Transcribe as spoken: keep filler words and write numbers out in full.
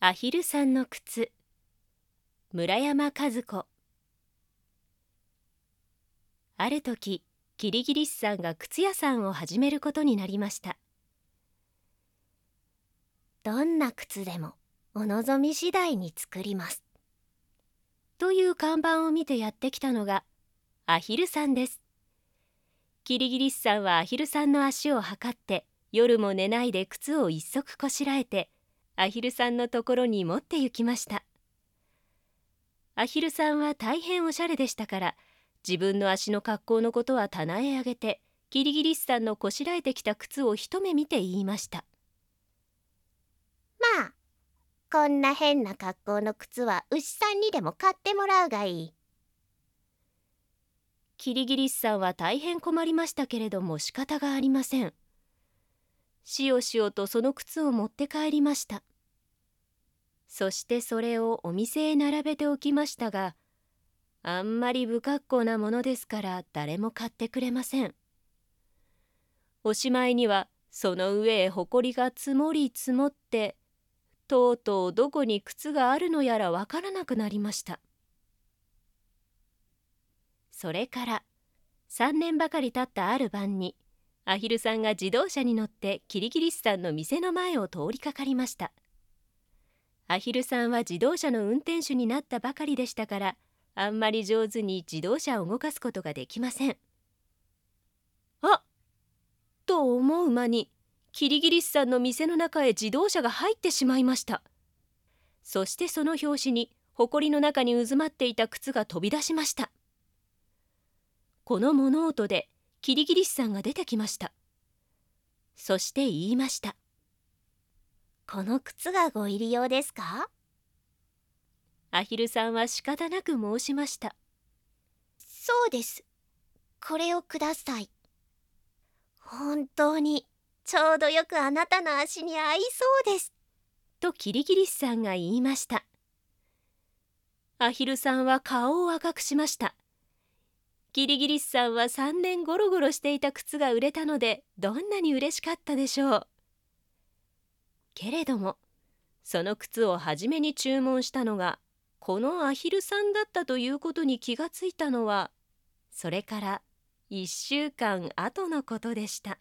アヒルさんの靴、村山和子。ある時、キリギリスさんが靴屋さんを始めることになりました。どんな靴でもお望み次第に作ります。という看板を見てやってきたのがアヒルさんです。キリギリスさんはアヒルさんの足を測って、夜も寝ないで靴を一足こしらえて、アヒルさんのところに持って行きました。アヒルさんは大変おしゃれでしたから、自分の足の格好のことは棚へ上げて、キリギリスさんのこしらえてきた靴を一目見て言いました。まあ、こんな変な格好の靴は牛さんにでも買ってもらうがいい。キリギリスさんは大変困りましたけれども仕方がありません。しおしおとその靴を持って帰りました。そしてそれをお店へ並べておきましたが、あんまり不格好なものですから誰も買ってくれません。おしまいにはその上へほこりが積もり積もって、とうとうどこに靴があるのやらわからなくなりました。それからさんねんばかり経ったある晩に、アヒルさんが自動車に乗ってキリギリスさんの店の前を通りかかりました。アヒルさんは自動車の運転手になったばかりでしたから、あんまり上手に自動車を動かすことができません。あっと思う間に、キリギリスさんの店の中へ自動車が入ってしまいました。そしてその拍子に、埃の中にうずまっていた靴が飛び出しました。この物音で、キリギリスさんが出てきました。そして言いました。この靴がご入り用ですか？アヒルさんは仕方なく申しました。そうです。これをください。本当にちょうどよくあなたの足に合いそうです。とキリギリスさんが言いました。アヒルさんは顔を赤くしました。キリギリスさんはさんねんゴロゴロしていた靴が売れたので、どんなに嬉しかったでしょう。けれども、その靴を初めに注文したのが、このアヒルさんだったということに気がついたのは、それからいっしゅうかんあとのことでした。